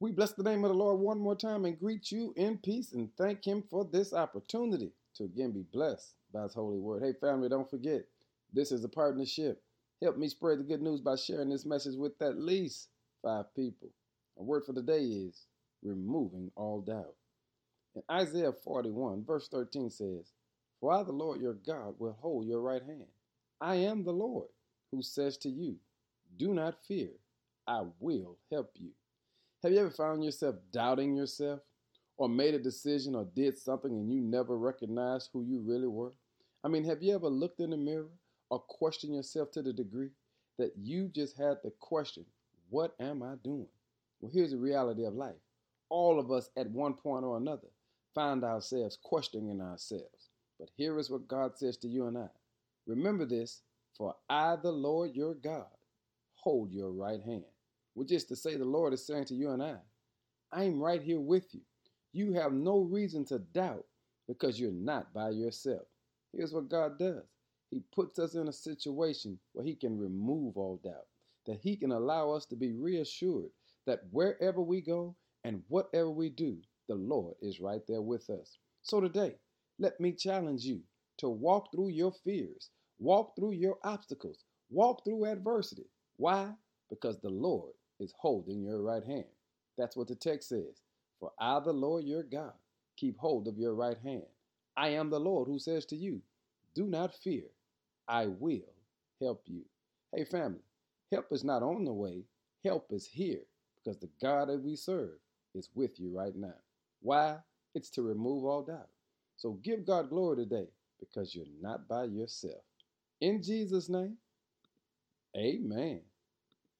We bless the name of the Lord one more time and greet you in peace and thank him for this opportunity to again be blessed by his holy word. Hey, family, don't forget, this is a partnership. Help me spread the good news by sharing this message with at least 5 people. Our word for the day is removing all doubt. In Isaiah 41, verse 13 says, "For I, the Lord your God, will hold your right hand. I am the Lord who says to you, do not fear, I will help you." Have you ever found yourself doubting yourself or made a decision or did something and you never recognized who you really were? I mean, have you ever looked in the mirror or questioned yourself to the degree that you just had the question, what am I doing? Well, here's the reality of life. All of us at one point or another find ourselves questioning ourselves. But here is what God says to you and I. Remember this, for I, the Lord your God, hold your right hand. Which is to say, the Lord is saying to you and I am right here with you. You have no reason to doubt because you're not by yourself. Here's what God does. He puts us in a situation where he can remove all doubt, that he can allow us to be reassured that wherever we go and whatever we do, the Lord is right there with us. So today, let me challenge you to walk through your fears, walk through your obstacles, walk through adversity. Why? Because the Lord is holding your right hand. That's what the text says. For I, the Lord your God, keep hold of your right hand. I am the Lord who says to you, do not fear, I will help you. Hey family, help is not on the way, help is here because the God that we serve is with you right now. Why? It's to remove all doubt. So give God glory today because you're not by yourself. In Jesus' name, amen.